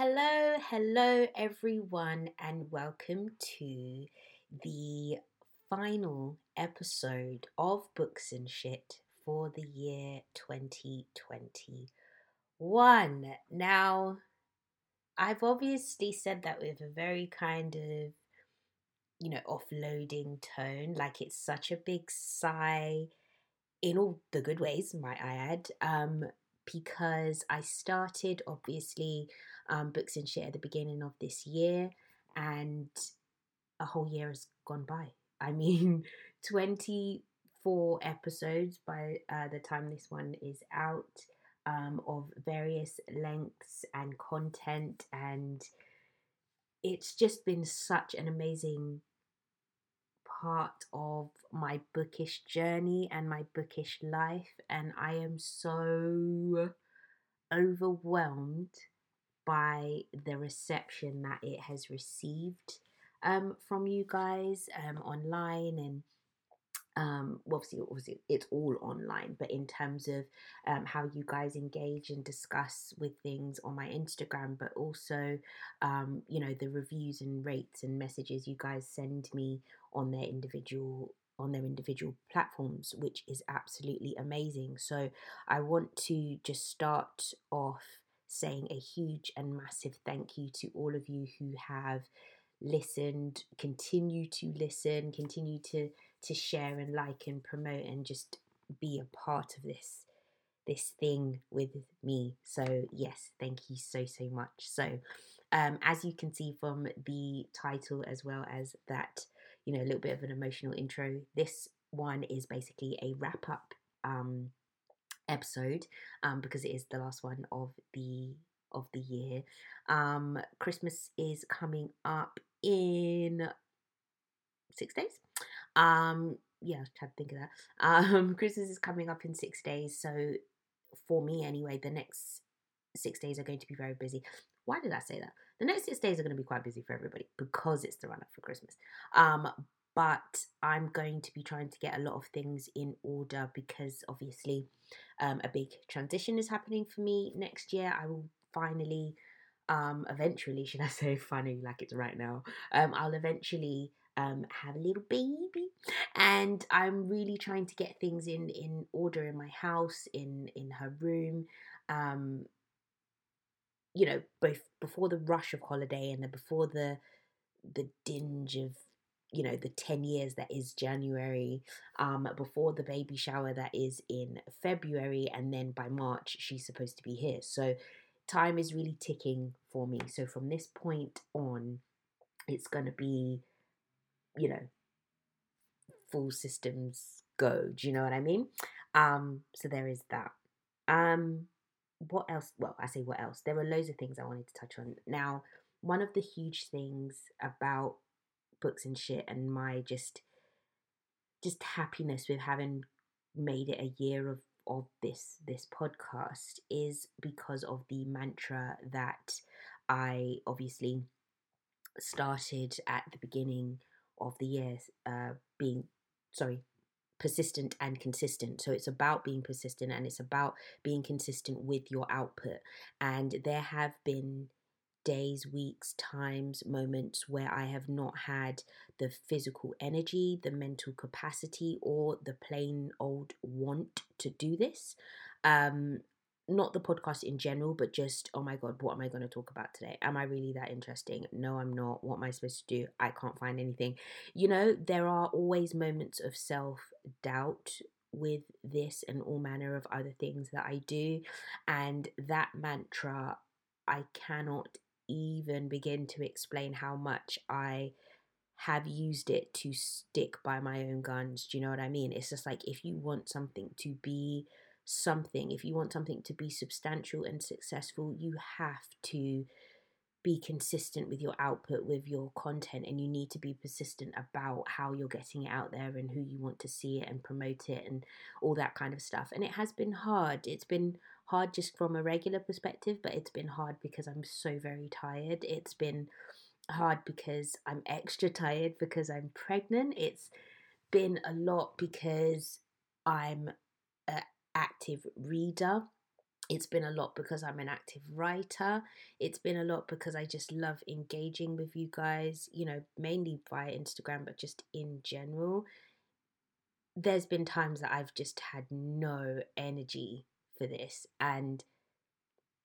Hello everyone, and welcome to the final episode of Books and Shit for the year 2021. Now, I've obviously said that with a very kind of, you know, offloading tone, like it's such a big sigh, in all the good ways, might I add, because I started, obviously, Books and Shit at the beginning of this year, and a whole year has gone by. I mean, 24 episodes by the time this one is out, of various lengths and content, and it's just been such an amazing part of my bookish journey and my bookish life, and I am so overwhelmed by the reception that it has received from you guys online, and obviously it's all online, but in terms of how you guys engage and discuss with things on my Instagram, but also you know, the reviews and rates and messages you guys send me on their individual platforms, which is absolutely amazing. So I want to just start off saying a huge and massive thank you to all of you who have listened, continue to listen, continue to share and like and promote and just be a part of this thing with me. So yes, thank you so much. So as you can see from the title, as well as that, you know, a little bit of an emotional intro, this one is basically a wrap-up episode, because it is the last one of the year. Christmas is coming up in 6 days. I was trying to think of that. Christmas is coming up in 6 days, so for me anyway, the next 6 days are going to be very busy. Why did I say that? The next 6 days are going to be quite busy for everybody because it's the run-up for Christmas. But I'm going to be trying to get a lot of things in order because obviously a big transition is happening for me next year. I will finally, eventually, should I say funny like it's right now, I'll eventually have a little baby, and I'm really trying to get things in order in my house, in her room, you know, both before the rush of holiday and then before the dinge of, you know, the 10 years that is January, before the baby shower that is in February, and then by March she's supposed to be here. So time is really ticking for me. So from this point on, it's going to be, you know, full systems go. Do you know what I mean? So there is that. What else? Well, I say what else? There are loads of things I wanted to touch on. Now, one of the huge things about Books and Shit and my just happiness with having made it a year of this podcast is because of the mantra that I obviously started at the beginning of the year, persistent and consistent. So it's about being persistent, and it's about being consistent with your output. And there have been days, weeks, times, moments where I have not had the physical energy, the mental capacity, or the plain old want to do this. Not the podcast in general, but just, oh my God, what am I going to talk about today? Am I really that interesting? No, I'm not. What am I supposed to do? I can't find anything. You know, there are always moments of self-doubt with this and all manner of other things that I do. And that mantra, I cannot even begin to explain how much I have used it to stick by my own guns. Do you know what I mean? It's just like, if you want something to be something, if you want something to be substantial and successful, you have to be consistent with your output, with your content, and you need to be persistent about how you're getting it out there and who you want to see it and promote it and all that kind of stuff. And it has been hard. It's been hard just from a regular perspective, but it's been hard because I'm so very tired. It's been hard because I'm extra tired because I'm pregnant. It's been a lot because I'm active reader, It's been a lot because I'm an active writer. It's been a lot because I just love engaging with you guys, you know, mainly via Instagram, but just in general. There's been times that I've just had no energy for this. And,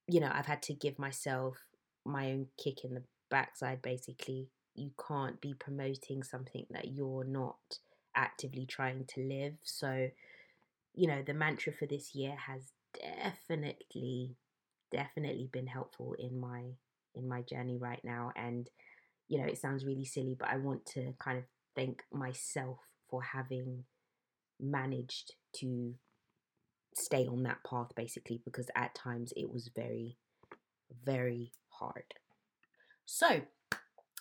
you know, I've had to give myself my own kick in the backside, basically. You can't be promoting something that you're not actively trying to live. So, you know, the mantra for this year has definitely been helpful in my journey right now. And, you know, it sounds really silly, but I want to kind of thank myself for having managed to stay on that path, basically, because at times it was very, very hard. So,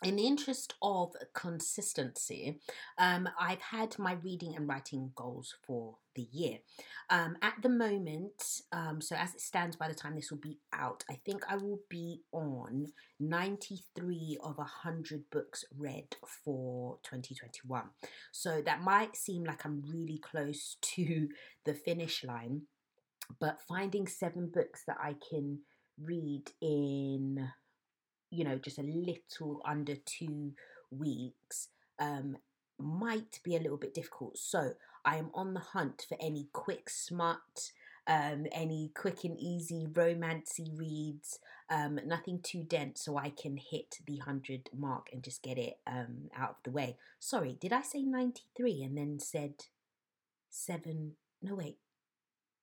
in the interest of consistency, I've had my reading and writing goals for the year. At the moment, so as it stands, by the time this will be out, I think I will be on 93 of 100 books read for 2021. So that might seem like I'm really close to the finish line, but finding 7 books that I can read in, you know, just a little under 2 weeks might be a little bit difficult. So I am on the hunt for any quick, smart, any quick and easy romancy reads, nothing too dense, so I can hit the 100 mark and just get it out of the way. Sorry, did I say 93 and then said 7? No, wait.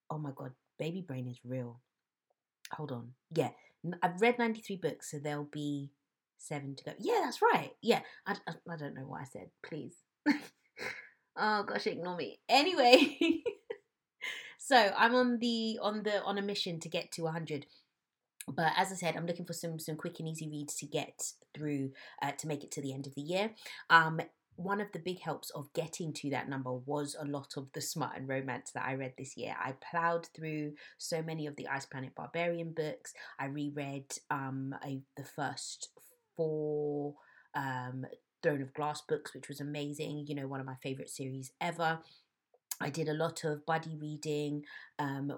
Oh my God, baby brain is real. Hold on. Yeah. I've read 93 books, so there'll be 7 to go. Yeah, that's right. Yeah, I don't know what I said. Please. Oh gosh, ignore me. Anyway, so I'm on a mission to get to 100. But as I said, I'm looking for some quick and easy reads to get through to make it to the end of the year. One of the big helps of getting to that number was a lot of the smut and romance that I read this year. I ploughed through so many of the Ice Planet Barbarian books. I reread the first 4 Throne of Glass books, which was amazing. You know, one of my favourite series ever. I did a lot of buddy reading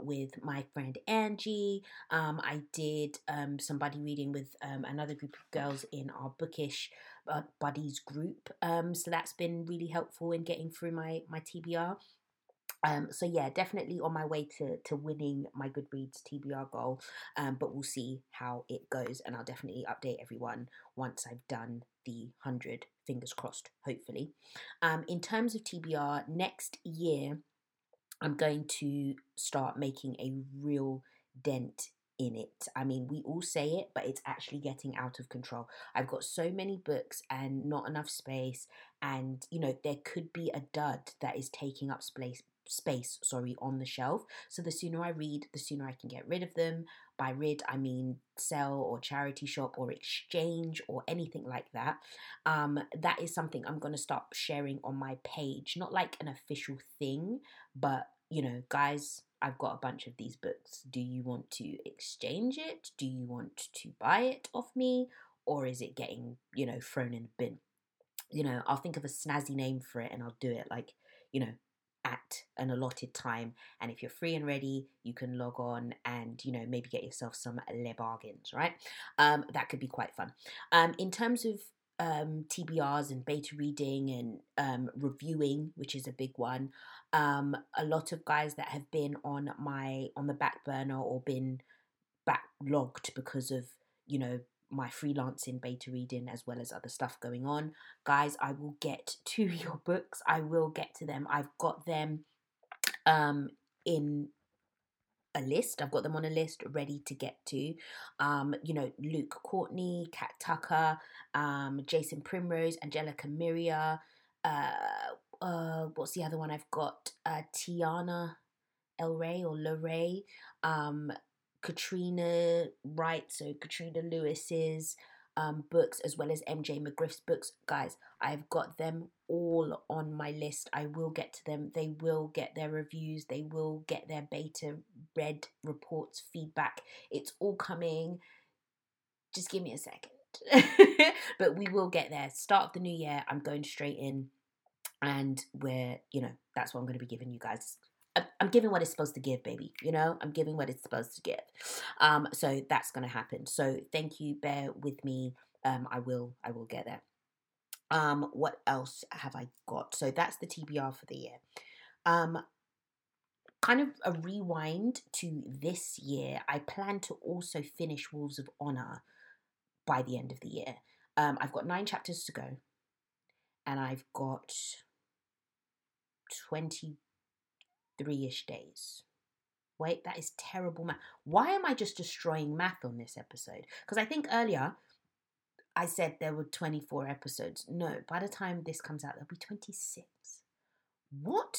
with my friend Angie. I did some buddy reading with another group of girls in our bookish buddies group. So that's been really helpful in getting through my TBR. So yeah, definitely on my way to winning my Goodreads TBR goal, but we'll see how it goes, and I'll definitely update everyone once I've done the 100, fingers crossed, hopefully. In terms of TBR, next year I'm going to start making a real dent in it. I mean, we all say it, but it's actually getting out of control. I've got so many books and not enough space, and, you know, there could be a dud that is taking up space on the shelf. So the sooner I read, the sooner I can get rid of them. By rid, I mean sell or charity shop or exchange or anything like that. That is something I'm going to start sharing on my page, not like an official thing, but, you know, guys, I've got a bunch of these books. Do you want to exchange it? Do you want to buy it off me? Or is it getting, you know, thrown in the bin? You know, I'll think of a snazzy name for it and I'll do it, like, you know, at an allotted time, and if you're free and ready, you can log on and, you know, maybe get yourself some le bargains, right? That could be quite fun. In terms of TBRs and beta reading and reviewing, which is a big one, a lot of guys that have been on the back burner or been backlogged because of, you know, my freelancing, beta reading, as well as other stuff going on. Guys, I will get to your books. I will get to them. I've got them in a list. I've got them on a list ready to get to. You know, Luke Courtney, Kat Tucker, Jason Primrose, Angelica Miria. What's the other one I've got? Tiana El Rey or Le Rey. Katrina Wright, so Katrina Lewis's books, as well as MJ McGriff's books. Guys, I've got them all on my list. I will get to them. They will get their reviews. They will get their beta read reports, feedback. It's all coming. Just give me a second. But we will get there. Start of the new year, I'm going straight in, and that's what I'm going to be giving you guys. I'm giving what it's supposed to give, baby. You know, I'm giving what it's supposed to give. So that's going to happen. So thank you. Bear with me. I will get there. What else have I got? So that's the TBR for the year. Kind of a rewind to this year. I plan to also finish Wolves of Honor by the end of the year. I've got 9 chapters to go, and I've got 23-ish days. Wait, that is terrible math. Why am I just destroying math on this episode? Because I think earlier I said there were 24 episodes. No, by the time this comes out, there'll be 26. What?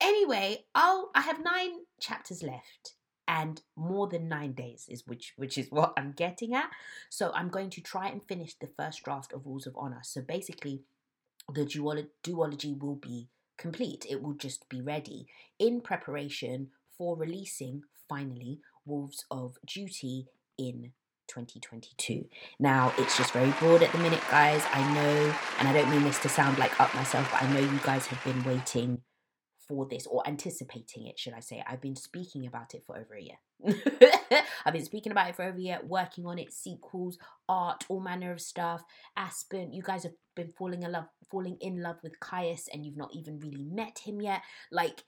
Anyway, I have 9 chapters left, and more than 9 days is which is what I'm getting at. So I'm going to try and finish the first draft of Wolves of Honor. So basically, the duology will be complete. It will just be ready in preparation for releasing, finally, Wolves of Duty in 2022. Now, it's just very broad at the minute, guys. I know, and I don't mean this to sound like up myself, but I know you guys have been waiting for this, or anticipating it, should I say. I've been speaking about it for over a year. I've been speaking about it for over a year, working on it, sequels, art, all manner of stuff. Aspen, you guys have been falling in love with Caius, and you've not even really met him yet. Like,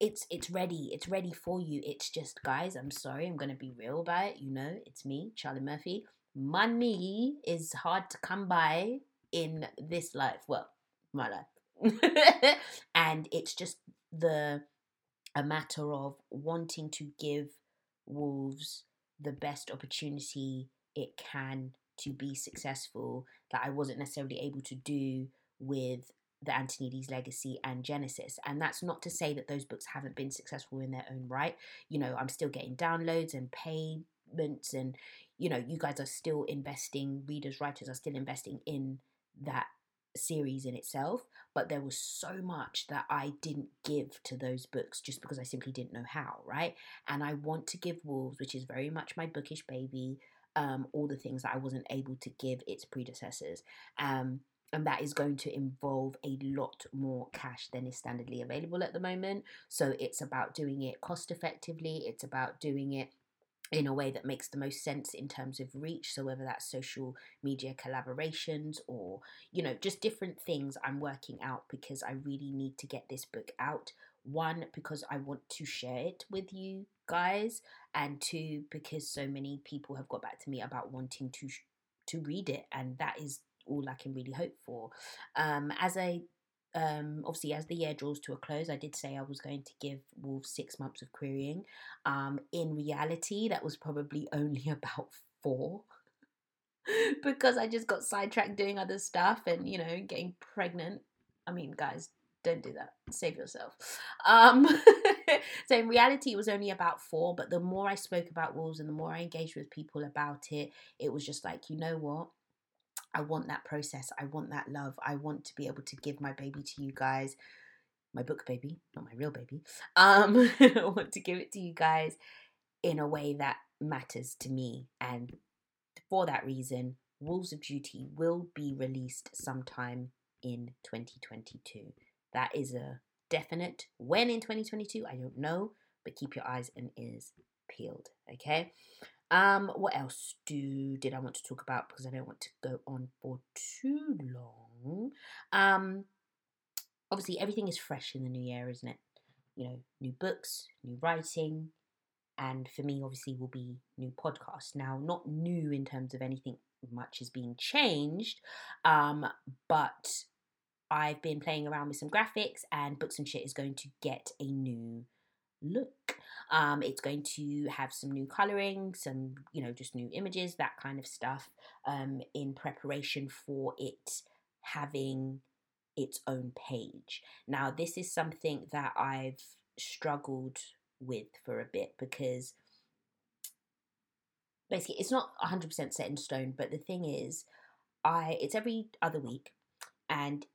it's ready for you. It's just, guys, I'm sorry, I'm gonna be real about it. You know, it's me, Charlie Murphy. Money is hard to come by in this life. Well, my life. And it's just a matter of wanting to give Wolves the best opportunity it can to be successful, that I wasn't necessarily able to do with the Antonides Legacy and Genesis. And that's not to say that those books haven't been successful in their own right. You know, I'm still getting downloads and payments, and, you know, you guys are still investing, readers, writers are still investing in that series in itself, but there was so much that I didn't give to those books just because I simply didn't know how, right? And I want to give Wolves, which is very much my bookish baby, all the things that I wasn't able to give its predecessors. And that is going to involve a lot more cash than is standardly available at the moment. So it's about doing it cost effectively. It's about doing it in a way that makes the most sense in terms of reach. So whether that's social media collaborations or, you know, just different things I'm working out, because I really need to get this book out. 1, because I want to share it with you guys, and 2, because so many people have got back to me about wanting to read it, and that is all I can really hope for. Obviously, as the year draws to a close, I did say I was going to give Wolves 6 months of querying. In reality, that was probably only about 4 because I just got sidetracked doing other stuff and, you know, getting pregnant. I mean, guys, don't do that. Save yourself. So in reality, it was only about 4, but the more I spoke about Wolves and the more I engaged with people about it, it was just like, you know what? I want that process. I want that love. I want to be able to give my baby to you guys, my book baby, not my real baby. I want to give it to you guys in a way that matters to me. And for that reason, Wolves of Duty will be released sometime in 2022. That is a definite. When in 2022, I don't know, but keep your eyes and ears peeled, okay? What else did I want to talk about? Because I don't want to go on for too long. Obviously, everything is fresh in the new year, isn't it? You know, new books, new writing, and for me, obviously, will be new podcasts. Now, not new in terms of anything much is being changed, but I've been playing around with some graphics, and Books and Shit is going to get a new look. It's going to have some new colouring, some, you know, just new images, that kind of stuff, in preparation for it having its own page. Now, this is something that I've struggled with for a bit, because basically it's not 100% set in stone, but the thing is, it's every other week, and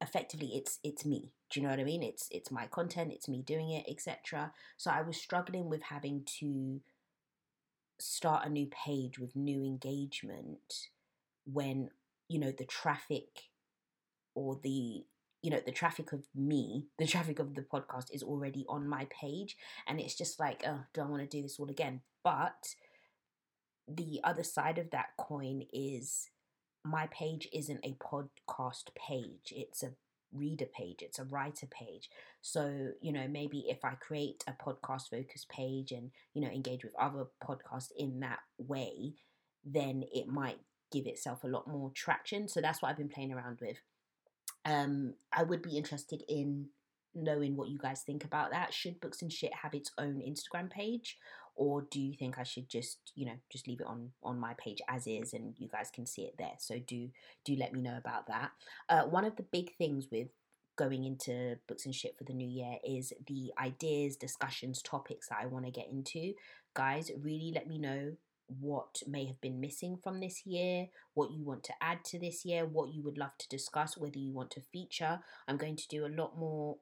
effectively it's me. Do you know what I mean? It's my content, it's me doing it, etc. So I was struggling with having to start a new page with new engagement when, you know, the traffic or the you know, the traffic of me, the traffic of the podcast is already on my page, and it's just like, oh, do I want to do this all again? But the other side of that coin is my page isn't a podcast page. It's a reader page. It's a writer page. So, you know, maybe if I create a podcast focus page and, you know, engage with other podcasts in that way, then it might give itself a lot more traction. So that's what I've been playing around with. I would be interested in knowing what you guys think about that. Should Books and Shit have its own Instagram page, or do you think I should just, you know, just leave it on my page as is and you guys can see it there? So do let me know about that. One of the big things with going into Books and Shit for the new year is the ideas, discussions, topics that I want to get into. Guys, really let me know what may have been missing from this year, what you want to add to this year, what you would love to discuss, whether you want to feature. I'm going to do a lot more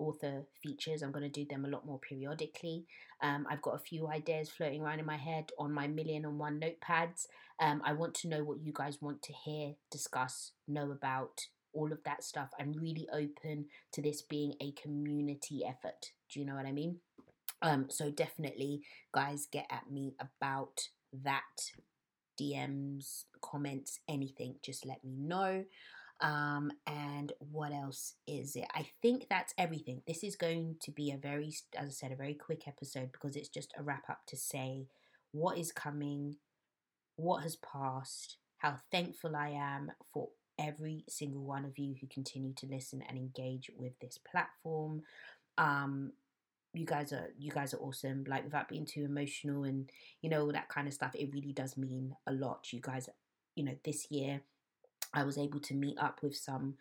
author features. I'm going to do them a lot more periodically. I've got a few ideas floating around in my head on my 1,000,001 notepads. I want to know what you guys want to hear, discuss, know about, all of that stuff. I'm really open to this being a community effort. Do you know what I mean? So definitely, guys, get at me about that. DMs, comments, anything, just let me know. And what else is it? I think that's everything. This is going to be a very quick episode, because it's just a wrap up to say what is coming, what has passed, how thankful I am for every single one of you who continue to listen and engage with this platform. You guys are awesome. Like, without being too emotional and, you know, all that kind of stuff, it really does mean a lot. You guys, you know, this year I was able to meet up with some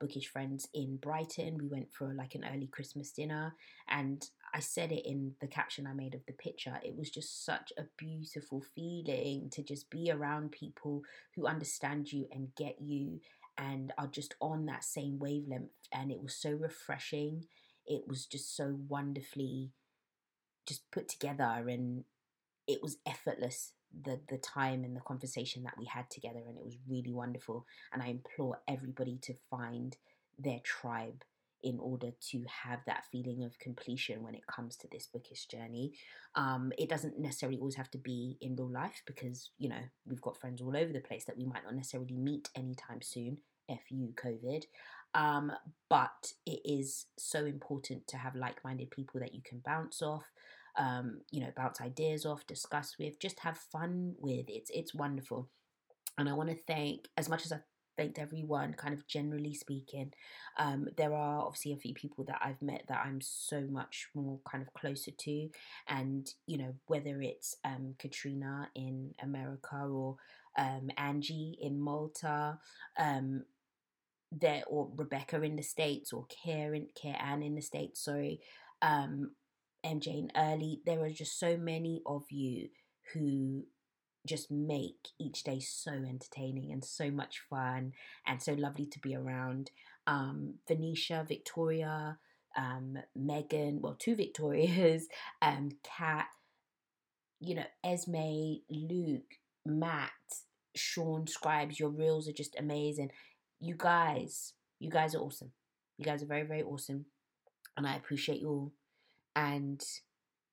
bookish friends in Brighton. We went for like an early Christmas dinner, and I said it in the caption I made of the picture. It was just such a beautiful feeling to just be around people who understand you and get you and are just on that same wavelength. And it was so refreshing. It was just so wonderfully just put together, and it was effortless, the time and the conversation that we had together, and it was really wonderful. And I implore everybody to find their tribe in order to have that feeling of completion when it comes to this bookish journey. It doesn't necessarily always have to be in real life, because, you know, we've got friends all over the place that we might not necessarily meet anytime soon. F.U. COVID. But it is so important to have like-minded people that you can bounce off, you know, bounce ideas off, discuss with, just have fun with. It's wonderful. And I want to thank, as much as I thanked everyone, kind of generally speaking, there are obviously a few people that I've met that I'm so much more kind of closer to. And, you know, whether it's Katrina in America or Angie in Malta, there, or Rebecca in the States, or Care Ann in the States, sorry, MJ and Early. There are just so many of you who just make each day so entertaining and so much fun and so lovely to be around. Venetia, Victoria, Megan, well, two Victorias, Kat, you know, Esme, Luke, Matt, Sean Scribes. Your reels are just amazing. You guys are awesome. You guys are very, very awesome. And I appreciate you all. And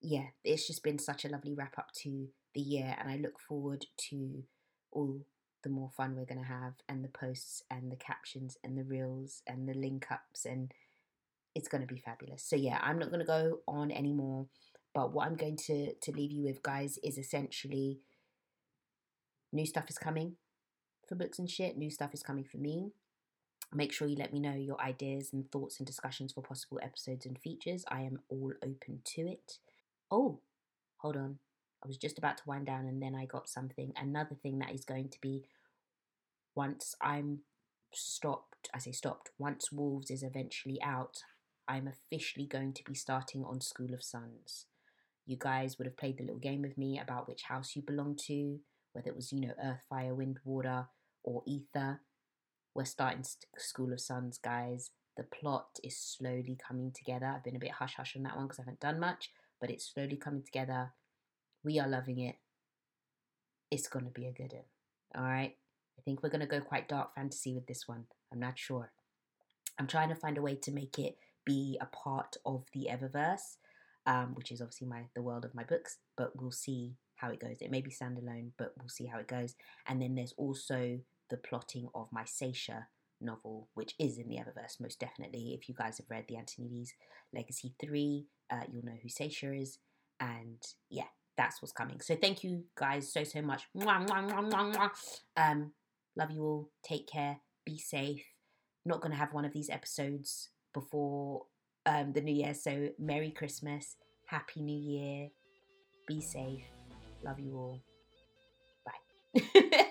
yeah, it's just been such a lovely wrap up to the year. And I look forward to all the more fun we're going to have, and the posts and the captions and the reels and the link ups. And it's going to be fabulous. So yeah, I'm not going to go on anymore. But what I'm going to leave you with, guys, is essentially new stuff is coming for Books and Shit. New stuff is coming for me. Make sure you let me know your ideas and thoughts and discussions for possible episodes and features. I am all open to it. Oh, hold on. I was just about to wind down, and then I got something. Another thing that is going to be, once Wolves is eventually out, I'm officially going to be starting on School of Sons. You guys would have played the little game with me about which house you belong to, whether it was, you know, earth, fire, wind, water, or ether. We're starting School of Sons, guys. The plot is slowly coming together. I've been a bit hush-hush on that one because I haven't done much, but it's slowly coming together. We are loving it. It's going to be a good one, all right? I think we're going to go quite dark fantasy with this one. I'm not sure. I'm trying to find a way to make it be a part of the Eververse, which is obviously the world of my books, but we'll see how it goes. It may be standalone, but we'll see how it goes. And then there's also the plotting of my Seisha novel, which is in the Eververse, most definitely. If you guys have read the Antonides Legacy 3, you'll know who Seisha is. And yeah, that's what's coming. So thank you guys so much. Mwah, mwah, mwah, mwah, mwah. Love you all. Take care. Be safe. Not going to have one of these episodes before the New Year. So Merry Christmas. Happy New Year. Be safe. Love you all. Bye.